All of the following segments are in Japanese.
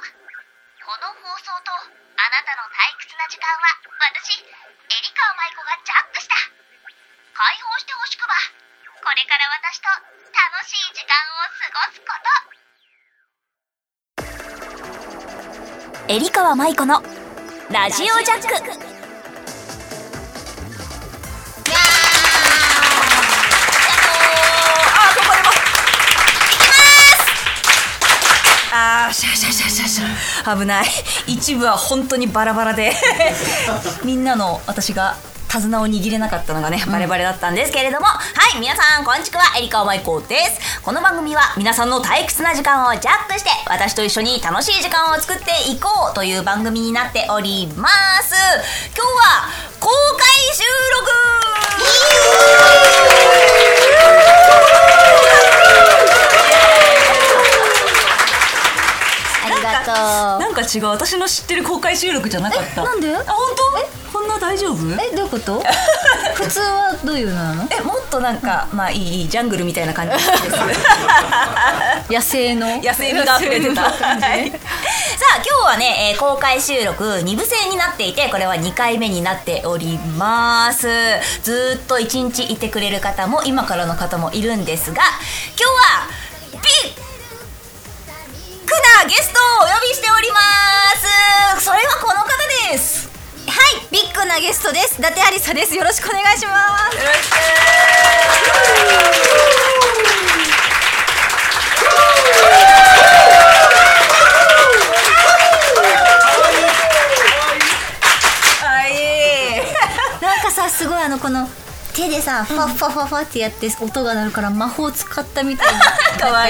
この放送とあなたの退屈な時間は私、エリカ舞子がジャックした。解放してほしくば、これから私と楽しい時間を過ごすこと。エリカ舞子のラジオジャック。危ない。一部は本当にバラバラでみんなの私が手綱を握れなかったのがね、バレバレだったんですけれども、はい、皆さんこんちくは、エリカ舞子です。この番組は皆さんの退屈な時間をジャックして私と一緒に楽しい時間を作っていこうという番組になっております。今日は公開収録なんか違う、私の知ってる公開収録じゃなかった。なんで？あ、本当？こんな大丈夫？どういうこと？普通はどういうのなの？もっとなんか、まあいいジャングルみたいな感じです野生味が溢れてた感じ、はい、さあ今日はね、公開収録2部制になっていて、これは2回目になっております。ずっと1日いてくれる方も今からの方もいるんですが、今日はビックなゲストをお呼びしております。それはこの方です。はい、ビッグなゲストです。伊達ありさです。よろしくお願いします。よろしくなんかさ、すごいこの手でさ、ファッファッファッファってやって音が鳴るから、魔法使ったみたい な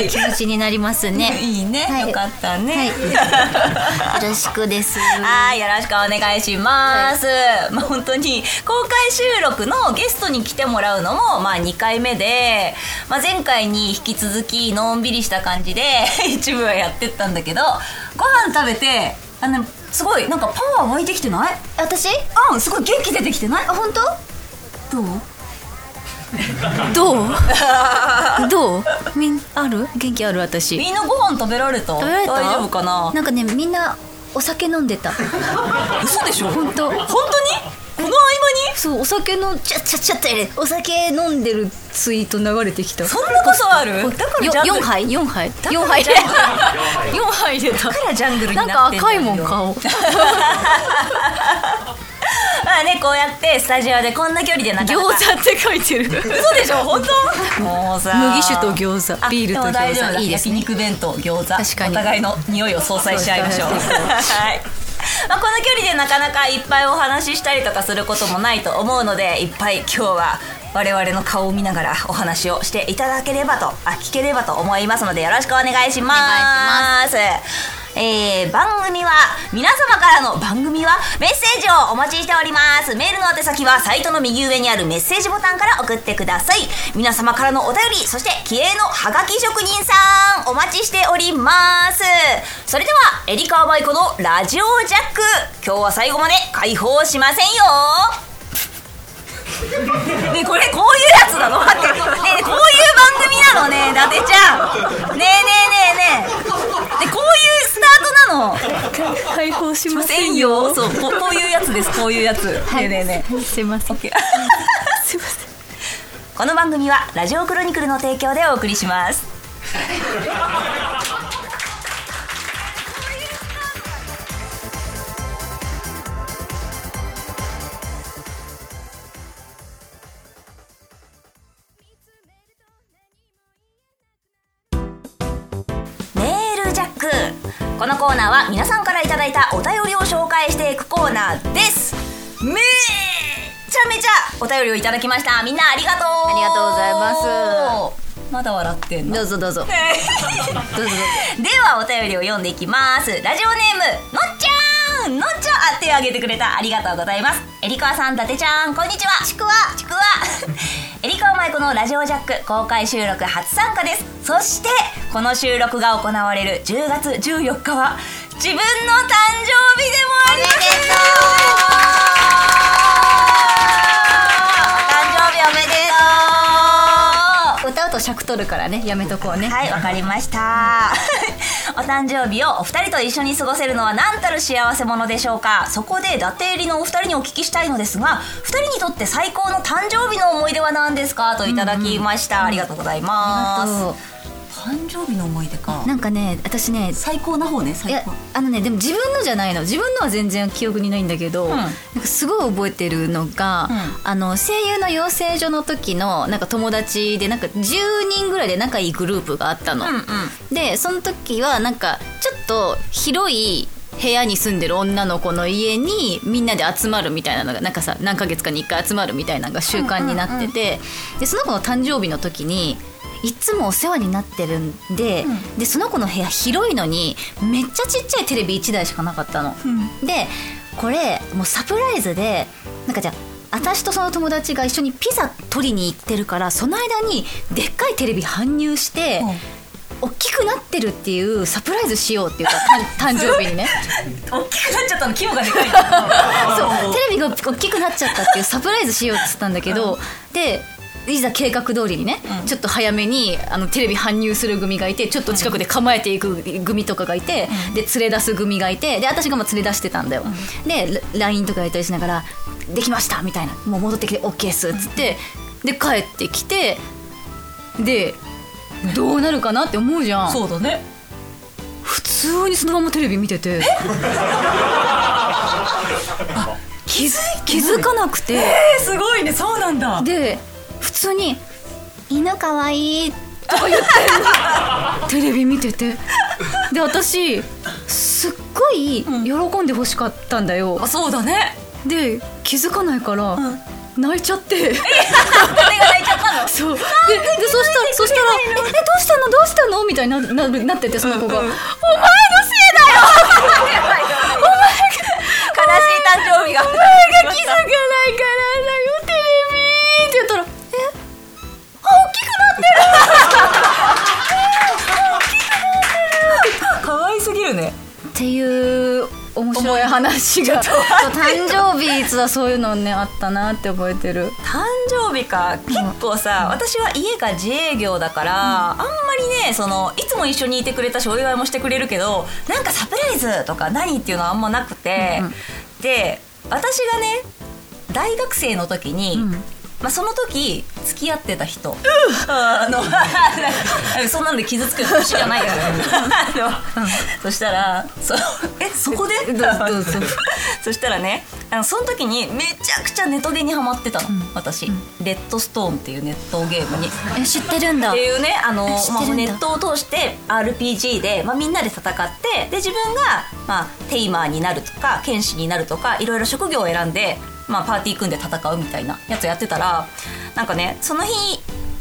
気持ちになりますね。いいね、はい、よかったね、はい、よろしくです。はい、よろしくお願いします、はい。まあ、本当に公開収録のゲストに来てもらうのも、まあ、2回目で、まあ、前回に引き続きのんびりした感じで一部はやってったんだけど、ご飯食べてすごいなんかパワー湧いてきてない？私？うん、すごい元気出てきてない？あ、本当？どうみんある？元気ある？私みんなご飯食べられた？大丈夫かな？なんかね、みんなお酒飲んでた嘘でしょ？本当にこの合間にそう、お酒のお酒飲んでるツイート流れてきた。そんなことある？だから4杯で4杯出た。だからジャングルになってんだよ。なんか赤いもん顔まあね、こうやってスタジオでこんな距離でなかなか餃子って書いてる嘘でしょ？本当？もうさ、麦酒と餃子、ビールと餃子、いいですね。焼肉弁当、餃子、確かにお互いの匂いを相殺し合いましょうはい、まあ、この距離でなかなかいっぱいお話ししたりとかすることもないと思うので、いっぱい今日は我々の顔を見ながらお話をしていただければと、聞ければと思いますので、よろしくお願いします。皆様からの番組はメッセージをお待ちしております。メールの宛先はサイトの右上にあるメッセージボタンから送ってください。皆様からのお便り、そして気鋭のハガキ職人さんお待ちしております。それではエリカ舞子のラジオジャック、今日は最後まで解放しませんよね、これこういうやつなの？待って、ね、こういう番組なのね、伊達ちゃん。ねえ、こういうスタートなの。解放しませんよ。そう、こういうやつです、こういうやつ。はい、すいません。すいません。この番組はラジオクロニクルの提供でお送りします。このコーナーは皆さんからいただいたお便りを紹介していくコーナーです。めちゃめちゃお便りをいただきました。みんなありがとう。ありがとうございます。まだ笑ってんの？どうぞではお便りを読んでいきます。ラジオネーム、のっちゃん、手を挙げてくれた、ありがとうございます。エリカさん、伊達ちゃん、こんにちは。ちくわエリカ舞子のラジオジャック公開収録初参加です。そしてこの収録が行われる10月14日は自分の誕生日でもあります。おめでとう。誕生日おめでとう。歌うと尺取るからね、やめとこうね。はい、わかりましたお誕生日をお二人と一緒に過ごせるのは何たる幸せ者でしょうか。そこで伊達入りのお二人にお聞きしたいのですが、二人にとって最高の誕生日の思い出は何ですかといただきました、うんうん、ありがとうございます。誕生日の思い出か。なんかね、私ね、最高な方ね、最高。いや、でも自分のじゃないの。自分のは全然記憶にないんだけど、うん、なんかすごい覚えてるのが、うん、声優の養成所の時のなんか友達でなんか10人ぐらいで仲いいグループがあったの、うんうん、で、その時はなんかちょっと広い部屋に住んでる女の子の家にみんなで集まるみたいなのがなんかさ、何ヶ月かに1回集まるみたいなのが習慣になってて、うんうんうん、でその子の誕生日の時にいつもお世話になってるんで、うん、でその子の部屋広いのにめっちゃちっちゃいテレビ1台しかなかったの、うん、でこれもうサプライズでなんかじゃあ私とその友達が一緒にピザ取りに行ってるからその間にでっかいテレビ搬入して、うん、大きくなってるっていうサプライズしようっていうか誕生日にね大きくなっちゃったの、規模がでかいそうテレビが大きくなっちゃったっていうサプライズしようって言ったんだけど、うん、でいざ計画通りにね、うん、ちょっと早めにテレビ搬入する組がいてちょっと近くで構えていく組とかがいて、うん、で連れ出す組がいてで私がもう連れ出してたんだよ、うん、で LINE とかやりたりしながらできましたみたいなもう戻ってきて OK っすっつって、うん、で帰ってきてでどうなるかなって思うじゃんそうだね普通にそのままテレビ見てて気づかなくてすごいねそうなんだで普通に犬かわいいとか言ってテレビ見ててで私すっごい喜んでほしかったんだよ、うん、あそうだねで気づかないから、うん泣いちゃって目が泣いちゃったのそうでそしたらどうしたのみたいに なっててその子が、うんうん、お前のせいだよお前が悲しい誕生日がお前が気づかないからだよテレビって言ったらえ大きくなってる大きくなってる可愛すぎるねっていう面白い話が誕生日いつはそういうのねあったなって覚えてる誕生日か結構さ、うん、私は家が自営業だから、うん、あんまりねいつも一緒にいてくれたしお祝いもしてくれるけどなんかサプライズとか何っていうのはあんまなくて、うん、で私がね大学生の時に、うんまあ、その時付き合ってた人、うん、そんなんで傷つく年じゃないよねそしたらそこでどうそしたらねその時にめちゃくちゃネトゲにハマってたの、うん、私、うん、レッドストーンっていうネットゲームに知ってるんだっていうねネットを通して RPG で、まあ、みんなで戦ってで自分が、まあ、テイマーになるとか剣士になるとかいろいろ職業を選んでまあ、パーティー組んで戦うみたいなやつやってたらなんかねその日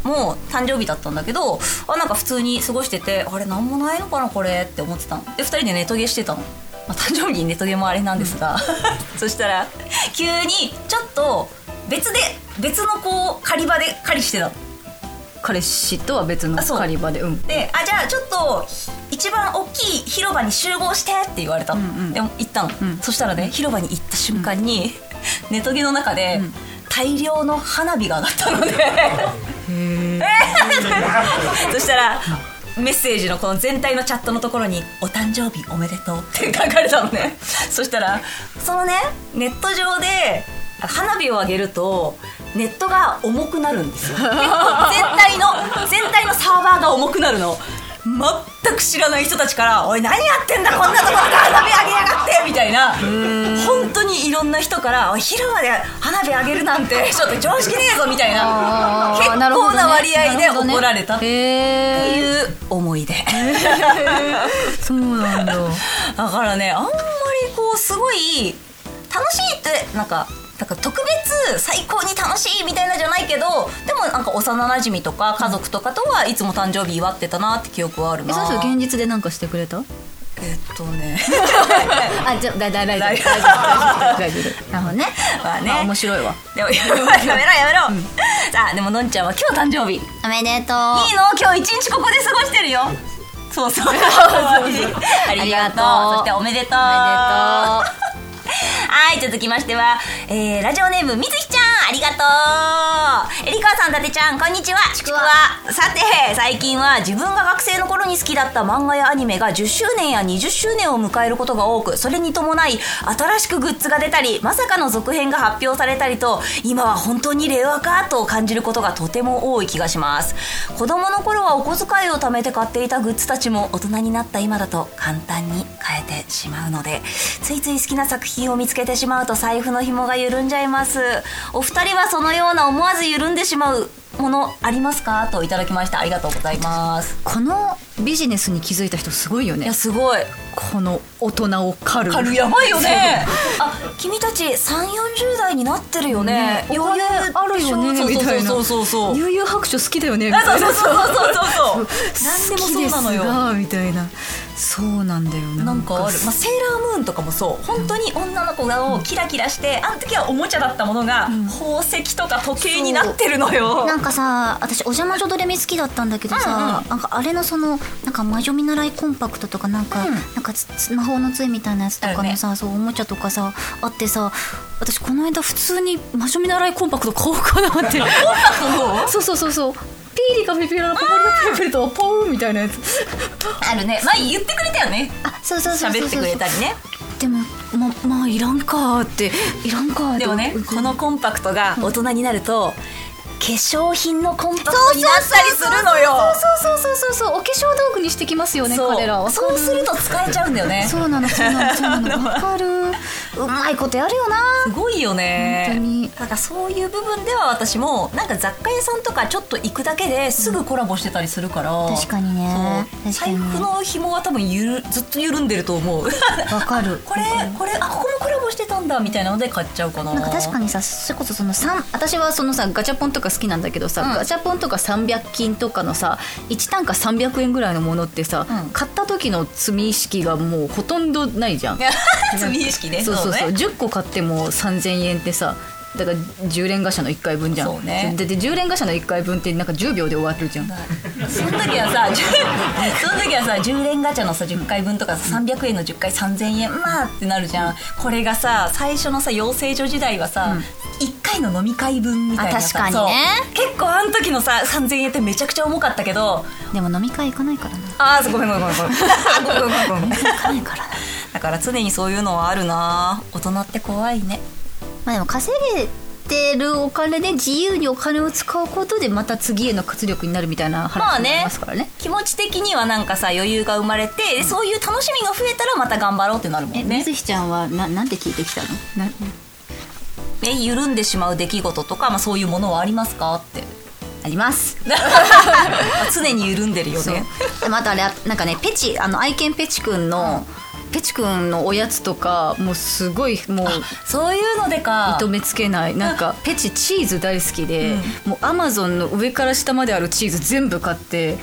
もう誕生日だったんだけどなんか普通に過ごしててあれなんもないのかなこれって思ってたので2人でネトゲしてたの、まあ、誕生日にネトゲもあれなんですが、うん、そしたら急にちょっと別のこう狩り場で狩りしてたの彼氏とは別の狩り場でうんでじゃあちょっと一番大きい広場に集合してって言われたの、うんうん、でも行ったの、うん、そしたらね広場に行った瞬間に、うん、ネトゲの中で、うん、大量の花火が上がったのでそしたらメッセージのこの全体のチャットのところにお誕生日おめでとうって書かれたのねそしたらそのねネット上で花火を上げるとネットが重くなるんですよ結構全体のサーバーが重くなるの全く知らない人たちからおい何やってんだこんなところで花火上げやがってみたいな本当にいろんな人からおい広場で花火上げるなんてちょっと常識ねえぞみたいな結構な割合で怒られたっていう思い出、そうなんだだからねあんまりこうすごい楽しいってなんか特別最高に楽しいみたいなじゃないけどでもなんか幼なじみとか家族とかとはいつも誕生日祝ってたなって記憶はあるなそうそう現実でなんかしてくれたあじゃあ大丈夫なるほどねまあね、まあ、面白いわでもやめろ、うん、さあでものんちゃんは今日誕生日おめでとういいの今日一日ここで過ごしてるよそうありがとうそしておめでとうはい、続きましては、ラジオネームみずひちゃん、ありがとう。えりかわさん、だてちゃん、こんにちは。ちくわ。さて、最近は自分が学生の頃に好きだった漫画やアニメが10周年や20周年を迎えることが多く、それに伴い新しくグッズが出たり、まさかの続編が発表されたりと、今は本当に令和かと感じることがとても多い気がします。子供の頃はお小遣いを貯めて買っていたグッズたちも、大人になった今だと簡単に買えてしまうので、ついつい好きな作品を見つけてしまうと財布の紐が緩んじゃいます。お二人はそのような思わず緩んでしまうものありますか、といただきました。ありがとうございます。このビジネスに気づいた人すごいよね。いや、すごい。この大人を狩るやばいよね。あ、君たち 30,40 代になってるよね。余裕あるよねみたいな。悠々白書好きだよねみたいな。そう何でもそうなのよ。好きですがみたいな。そうなんだよね。なんかある、まあ、セーラームーンとかもそう。本当に女の子がキラキラして、うん、あの時はおもちゃだったものが、うん、宝石とか時計になってるのよ。なんかさ、私お邪魔女ドレミ好きだったんだけどさ、うんうん、なんかあれのそのなんか魔女見習いコンパクトとかなんか魔法の杖みたいなやつとかのさ、ね、そうおもちゃとかさあってさ、私この間普通に魔女見習いコンパクト買おうかなって。コンパクト？そう。ピーリカピピララポポリラピラピラとポーンみたいなやつあるね。前言ってくれたよね。あ、そう喋ってくれたりね。でもまあいらんかーって。でもね、このコンパクトが大人になると、化粧品のコンパクトになったりするのよ。そうお化粧道具にしてきますよね、彼らは。そうすると使えちゃうんだよね。そうなのわかる。うまいことやるよな。すごいよね、本当に。だからそういう部分では私もなんか雑貨屋さんとかちょっと行くだけですぐコラボしてたりするから、うん、確かにね。財布の紐は多分ずっと緩んでると思う。わかる。これあ、ここもコラボしてたんだみたいなので買っちゃうかな。なんか確かにさ、それこそその私はそのさ、ガチャポンとか好きなんだけどさ、うん、ガチャポンとか300均とかのさ、1単価300円ぐらいのものってさ、うん、買った時の積み意識がもうほとんどないじゃん。積み意識ね。そう、10個買っても3000円ってさ、だから10連ガシャの1回分じゃん。そうね。で10連ガシャの1回分ってなんか10秒で終わるじゃん。その時はさ10連ガチャのさ10回分とかさ、300円の10回3000円、まあってなるじゃん。これがさ、最初のさ養成所時代はさ、うん、1回の飲み会分みたいなさ。確かにね。結構あの時のさ3000円ってめちゃくちゃ重かったけど、でも飲み会行かないからな。あー、ごめん行かないからな。だから常にそういうのはあるな。大人って怖いね。まあ、でも稼げてるお金で自由にお金を使うことでまた次への活力になるみたいな話になりますからね。まあね、気持ち的にはなんかさ余裕が生まれて、うん、そういう楽しみが増えたらまた頑張ろうってなるもんね。みずひちゃんはなんて聞いてきたの？緩んでしまう出来事とか、まあ、そういうものはありますかって。あります。常に緩んでるよね。またあれなんかね、ペチ、あの愛犬ペチくんの、うん、ペチくんのおやつとかもうすごい、もうそういうのでか認めつけない。なんかペチチーズ大好きで、うん、もうアマゾンの上から下まであるチーズ全部買って、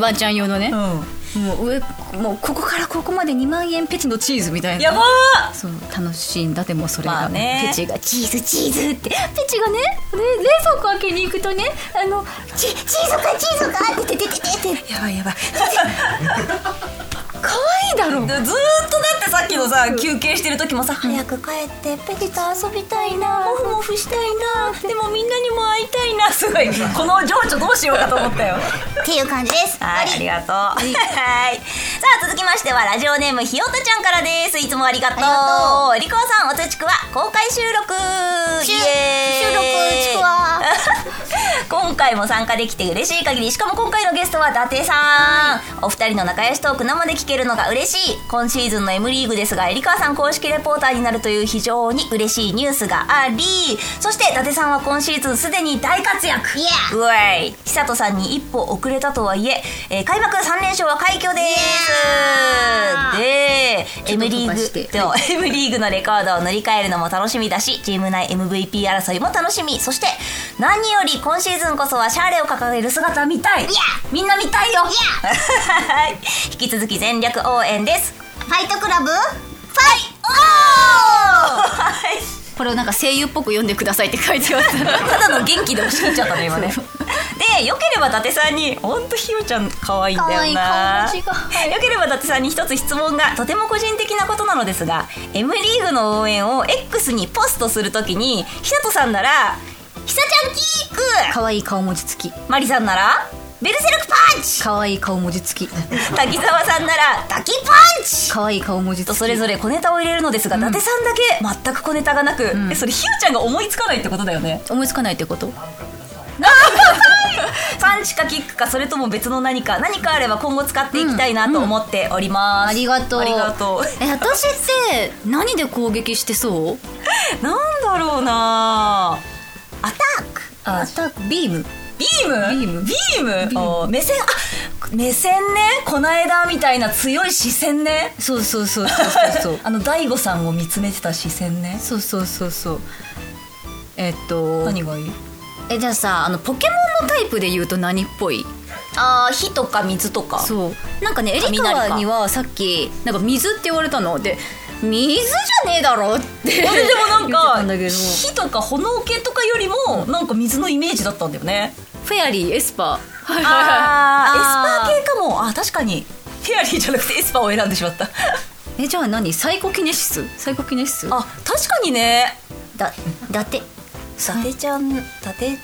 ワンちゃん用のね、うん、もうここからここまで2万円ペチのチーズみたいな。やばー。そう、楽しいんだ。でもそれが、まあね、ペチがチーズって、ペチがね冷蔵庫開けに行くとね、あのチーズかってやばい可愛いだろ。ずーっとだってさっきのさ休憩してる時もさ、早く帰ってペチと遊びたいな、モフモフしたいな、でもみんなにも会いたいな。すごいこの情緒どうしようかと思ったよ。っていう感じです。はい、ありがとう。はい。さあ、続きましてはラジオネームひよたちゃんからです。いつもありがとう。えりこさん、おつちくわ、公開収録収録ちくわ。今回も参加できて嬉しい限り。しかも今回のゲストは伊達さん。お二人の仲良しトーク生で聞けるのが嬉しい。今シーズンの M リーグですが、えりかわさん公式レポーターになるという非常に嬉しいニュースがあり、そして伊達さんは今シーズンすでに大活躍。うえい。久人さんに一歩遅れたとはいえ、開幕3連勝は快挙です。で、M リーグのレコードを塗り替えるのも楽しみだし、チーム内 MVP 争いも楽しみ。そして何より今シーズンこそはシャーレを掲げる姿見たい。みんな見たいよ。引き続き全力応援です。ファイトクラブ、ファイオー。これをなんか声優っぽく読んでくださいって書いてあった。ただの元気で押し切っちゃったね今ね。で、ね、よければ伊達さんに、ほんとひよちゃん可愛いんだよな、可愛い顔文字が、はい、よければ伊達さんに一つ質問が、とても個人的なことなのですが、 M リーグの応援を X にポストするときに、ひさとさんならひさちゃんキーク、可愛い顔文字付き、マリさんならベルセルクパンチ、可愛い顔文字付き、滝沢さんなら滝パンチ、可愛い顔文字付きと、それぞれ小ネタを入れるのですが、伊達さんだけ全く小ネタがなく、それひよちゃんが思いつかないってことだよね。思いつかないってこと、パンチかキックか、それとも別の何か、何かあれば今後使っていきたいなと思っております、ありがとう、ありがとう。私って何で攻撃してそう？なんだろうな、アタック、アタック、ビーム、目線、あ、目線ね、こないだみたいな強い視線ね、そう大悟さんを見つめてた視線ね、そう何がいい？じゃあさ、ポケモンのタイプで言うと何っぽい？あ、火とか水とか。そう。なんかね、エリカにはさっきなんか水って言われたので、水じゃねえだろって。でもなんか火とか炎系とかよりもなんか水のイメージだったんだよね。フェアリー、エスパー。あ、エスパー系かも。あ、確かに。フェアリーじゃなくてエスパーを選んでしまった。じゃあ何？サイコキネシス？サイコキネシス？あ、確かにね。だて。伊達ちゃん、伊達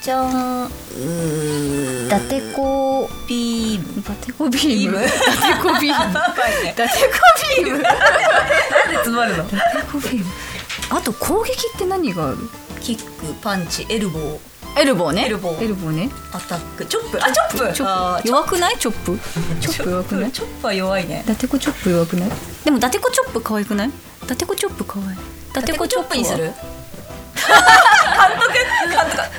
子ビーム、伊達子ビームなんで詰まるの？伊達子ビーム。あと攻撃って何がある？キック、パンチ、エルボーね、アタック、チョップ、弱くない？チョップ弱くない？チョップは弱いね。伊達子チョップ弱くない？でも伊達子チョップ可愛くない？伊達子チョップ可愛い。伊達子チョップにする？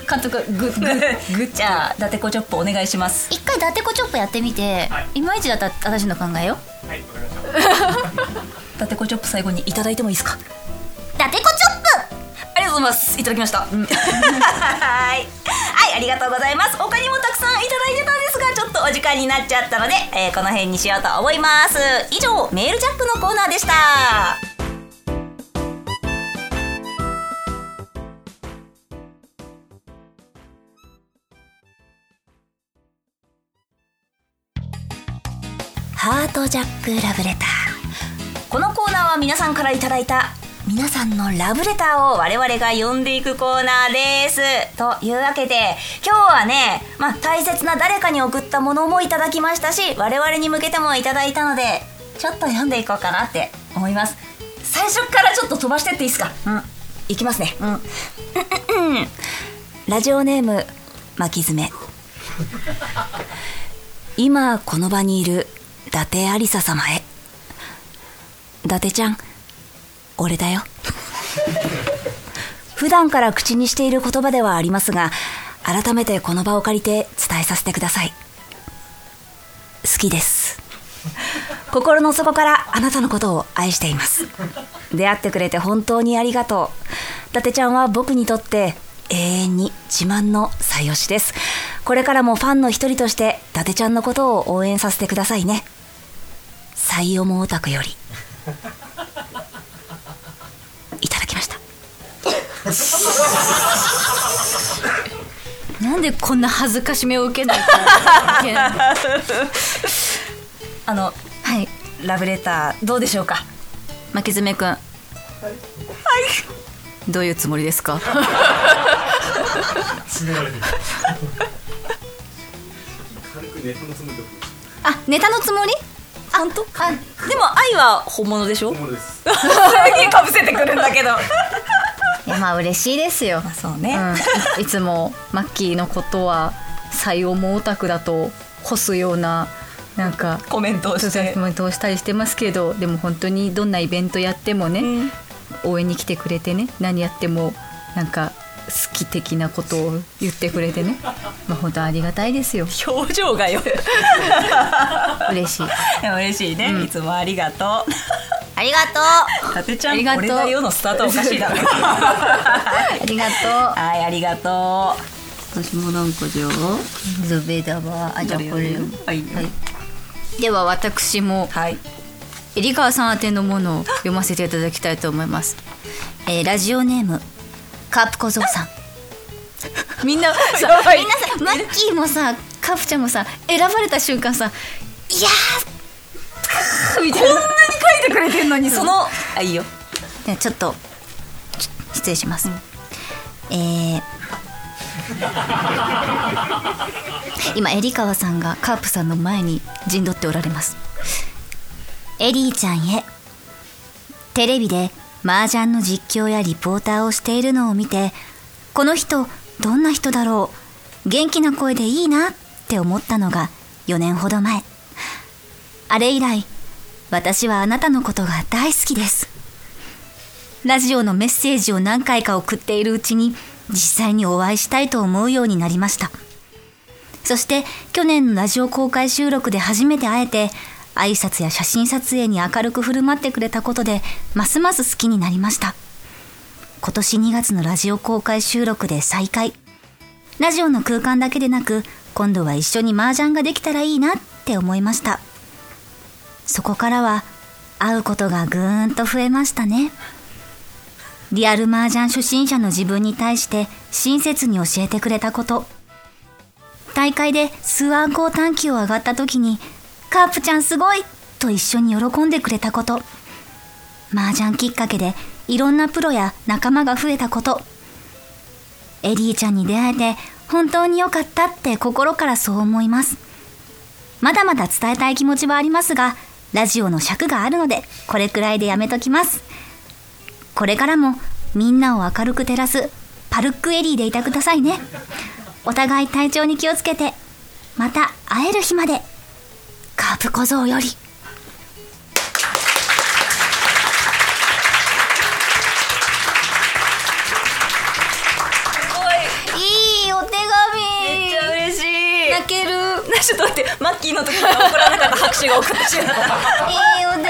監督グッじゃあ伊達子チョップお願いします。一回伊達子チョップやってみて、はい、いまいちだったら私の考えよ。はい、わかりました。伊達子チョップ最後にいただいてもいいですか？伊達子チョップありがとうございます、いただきました。はい、ありがとうございます。他にもたくさんいただいてたんですが、ちょっとお時間になっちゃったので、この辺にしようと思います。以上、メールジャックのコーナーでした。ハートジャックラブレター。このコーナーは皆さんからいただいた皆さんのラブレターを我々が読んでいくコーナーです。というわけで今日はね、大切な誰かに送ったものもいただきましたし、我々に向けてもいただいたので、ちょっと読んでいこうかなって思います。最初からちょっと飛ばしてっていいですか？いきますね。ラジオネーム巻き爪。今この場にいる伊達ありさ様へ。伊達ちゃん、俺だよ。普段から口にしている言葉ではありますが、改めてこの場を借りて伝えさせてください。好きです。心の底からあなたのことを愛しています。出会ってくれて本当にありがとう。伊達ちゃんは僕にとって永遠に自慢の最推しです。これからもファンの一人として伊達ちゃんのことを応援させてくださいね。サイオモオタクより。いただきました。なんでこんな恥ずかしめを受けないといけない。はい、ラブレターどうでしょうか、巻き爪くん。はい、どういうつもりですか？ネタのつもり？あ、でも愛は本物でしょ？本物です。最近かぶせてくるんだけど。いや、嬉しいですよ。そうね、いつもマッキーのことは最オモオタクだと干すような、なんかコメントをしたりしてますけど、でも本当にどんなイベントやってもね、応援に来てくれてね、何やってもなんか好き的なことを言ってくれてね、本当ありがたいですよ。表情がよ。嬉しいね、いつもありがとう。ありがとう。伊達ちゃん、俺だよのスタートおかしいだろ。ありがとう。はい、ありがとう。私もなんかじゃあズベダはあ、じゃあこれ。はい、はい。では私も、はい、エリカさん宛てのものを読ませていただきたいと思います。ラジオネームカープ小僧さん。みんなさマッキーもさカフちゃんもさ選ばれた瞬間さ、いやーみたいな、こんなに書いてくれてんのにそのあ、いいよ、ちょっと失礼します、うん、今エリカワさんがカープさんの前に陣取っておられます。エリーちゃんへ。テレビで麻雀の実況やリポーターをしているのを見て、この人どんな人だろう、元気な声でいいなって思ったのが4年ほど前。あれ以来私はあなたのことが大好きです。ラジオのメッセージを何回か送っているうちに実際にお会いしたいと思うようになりました。そして去年のラジオ公開収録で初めて会えて、挨拶や写真撮影に明るく振る舞ってくれたことでますます好きになりました。今年2月のラジオ公開収録で再会。ラジオの空間だけでなく、今度は一緒に麻雀ができたらいいなって思いました。そこからは会うことがぐーんと増えましたね。リアル麻雀初心者の自分に対して親切に教えてくれたこと、大会で数暗号短期を上がった時にカープちゃんすごいと一緒に喜んでくれたこと、麻雀きっかけでいろんなプロや仲間が増えたこと、エリーちゃんに出会えて本当に良かったって心からそう思います。まだまだ伝えたい気持ちはありますが、ラジオの尺があるのでこれくらいでやめときます。これからもみんなを明るく照らすパルックエリーでいてくださいね。お互い体調に気をつけて、また会える日まで。カープ小僧より。いいお手紙。めっちゃ嬉しい。泣ける。ちょっと待って、マッキーの時には怒らなかった拍手が送ってしまった。いいお手紙。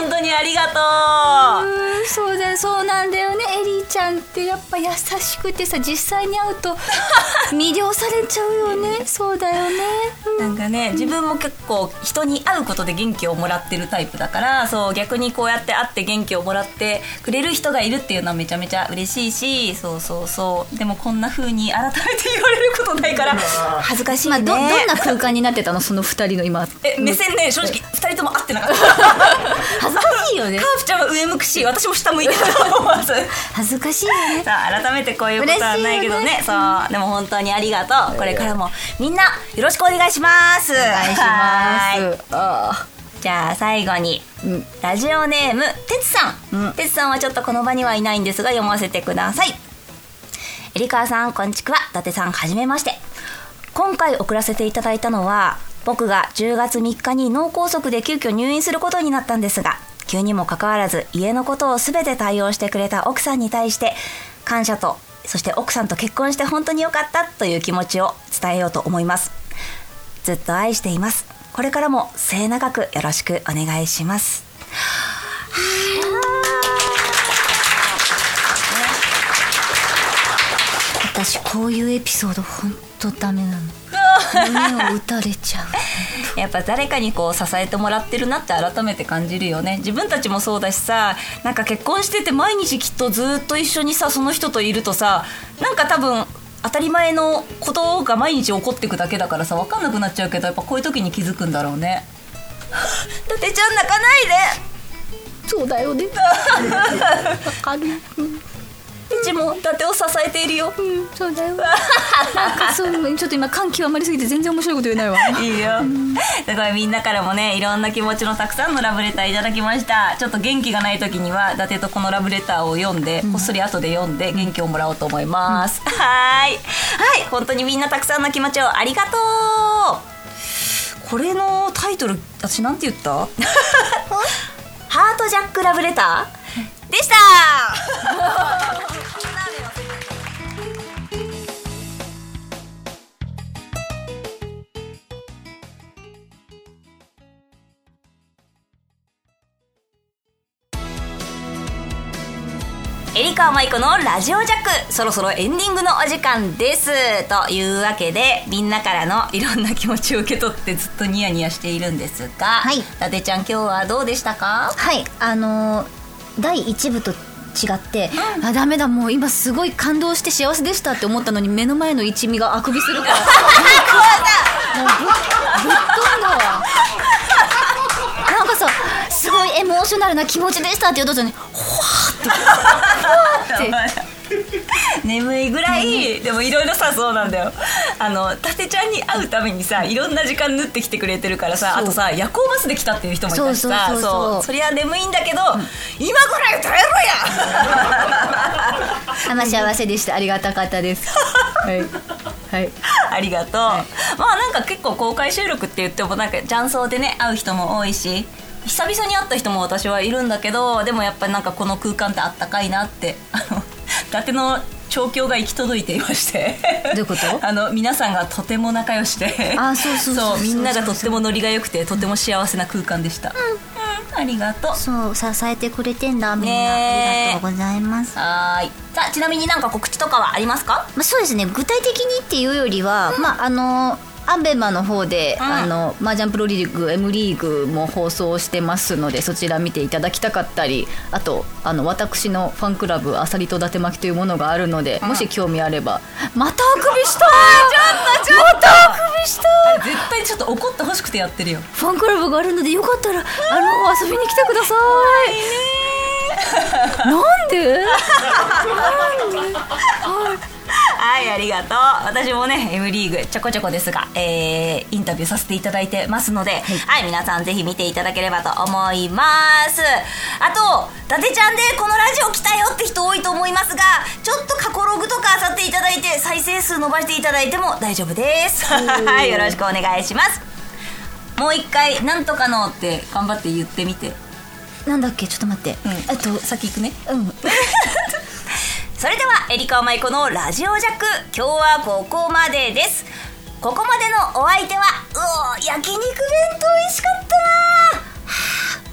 本当にありがとう。そうだ、そうなんだよね。エリーちゃんってやっぱ優しくてさ、実際に会うと魅了されちゃうよね。そうだよね、うん、なんかね、自分も結構人に会うことで元気をもらってるタイプだから、そう、逆にこうやって会って元気をもらってくれる人がいるっていうのはめちゃめちゃ嬉しいし、そうそうそう。でもこんな風に改めて言われることないから恥ずかしいね、まあ、どんな空間になってたの、その2人の今目線ね。正直2人とも会ってなかった恥ずかしいよね。カープちゃんは上向くし、私も下向いてたと思わず恥ずかしいよね。さあ改めてこういうことはないけど ね、そうでも本当にありがとう、これからもみんなよろしくお願いします。お願いします。あ、じゃあ最後に、うん、ラジオネームてつさん、うん、てつさんはちょっとこの場にはいないんですが読ませてください。エリカワさんこんちくわ、伊達さんはじめまして。今回送らせていただいたのは、僕が10月3日に脳梗塞で急遽入院することになったんですが、急にもかかわらず家のことを全て対応してくれた奥さんに対して感謝と、そして奥さんと結婚して本当に良かったという気持ちを伝えようと思います。ずっと愛しています。これからも末永くよろしくお願いします。私こういうエピソード本当ダメなの。胸を打たれちゃうやっぱ誰かにこう支えてもらってるなって改めて感じるよね。自分たちもそうだしさ、なんか結婚してて毎日きっとずっと一緒にさ、その人といるとさ、なんか多分当たり前のことが毎日起こってくだけだからさ、分かんなくなっちゃうけど、やっぱこういう時に気づくんだろうね。伊達ちゃん泣かないで。そうだよね分かる。うちも伊達を支えているよ、うん、そうだよなんかそう、ちょっと今感極まりすぎて全然面白いこと言えないわいいよ、うん、すごいみんなからもね、いろんな気持ちのたくさんのラブレターいただきました。ちょっと元気がない時には伊達とこのラブレターを読んで、こっそり後で読んで元気をもらおうと思います、うん、はいはい、本当にみんなたくさんの気持ちをありがとう。これのタイトル私なんて言ったハートジャックラブレターでしたエリカマイコのラジオジャック、そろそろエンディングのお時間です。というわけで、みんなからのいろんな気持ちを受け取ってずっとニヤニヤしているんですが、はい、伊達ちゃん今日はどうでしたか？はい、第1部と違って、うん、あダメだもう今すごい感動して幸せでしたって思ったのに目の前の一味があくびするからもうぶっ飛んだわなんかさすごいエモーショナルな気持ちでしたって言うとにほわーって眠いぐらいでもいろいろさそうなんだよタテちゃんに会うためにさいろんな時間縫ってきてくれてるからさあとさ夜行バスで来たっていう人もいたしさそうそりゃ眠いんだけど、うん、今ぐらい耐えろやあま幸せでしたありがたかったですはいはいありがとう、はい、まあなんか結構公開収録って言ってもなんか雀荘でね会う人も多いし久々に会った人も私はいるんだけどでもやっぱりなんかこの空間ってあったかいなって伊達の調教が行き届いていましてどういうこと皆さんがとても仲良しでみんながとってもノリが良くてとても幸せな空間でした、うんうん、ありがとうそう支えてくれてんだみんな、ありがとうございますはいさあちなみになんか告知とかはありますか、まあ、そうですね具体的にっていうよりは、うん、まあアベマの方で、うん、マージャンプロリーグ M リーグも放送してますのでそちら見ていただきたかったりあと私のファンクラブあさりとだて巻きというものがあるので、うん、もし興味あればまたあくびしたちょっとまたあくびした絶対ちょっと怒ってほしくてやってるよファンクラブがあるのでよかったら遊びに来てください、なんではいありがとう私もね M リーグちょこちょこですが、インタビューさせていただいてますので、はいはい、皆さんぜひ見ていただければと思いますあと伊達ちゃんでこのラジオ来たよって人多いと思いますがちょっと過去ログとか漁っていただいて再生数伸ばしていただいても大丈夫ですよろしくお願いしますもう一回なんとかのって頑張って言ってみてなんだっけちょっと待って、うん、先行くねうんそれではエリカマイコのラジオジャック今日はここまでですここまでのお相手は焼肉弁当美味しかっ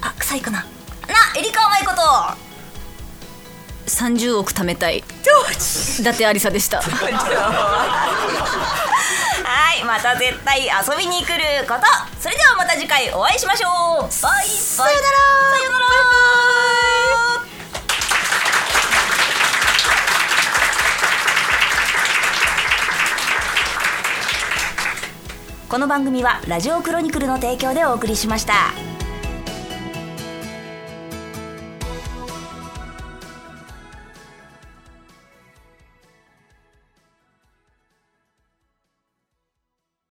たなあ臭いかなエリカマイコと30億貯めたい伊達ありさでしたはいまた絶対遊びに来ることそれではまた次回お会いしましょうバイバイさよならさよならバイバイこの番組はラジオクロニクルの提供でお送りしました。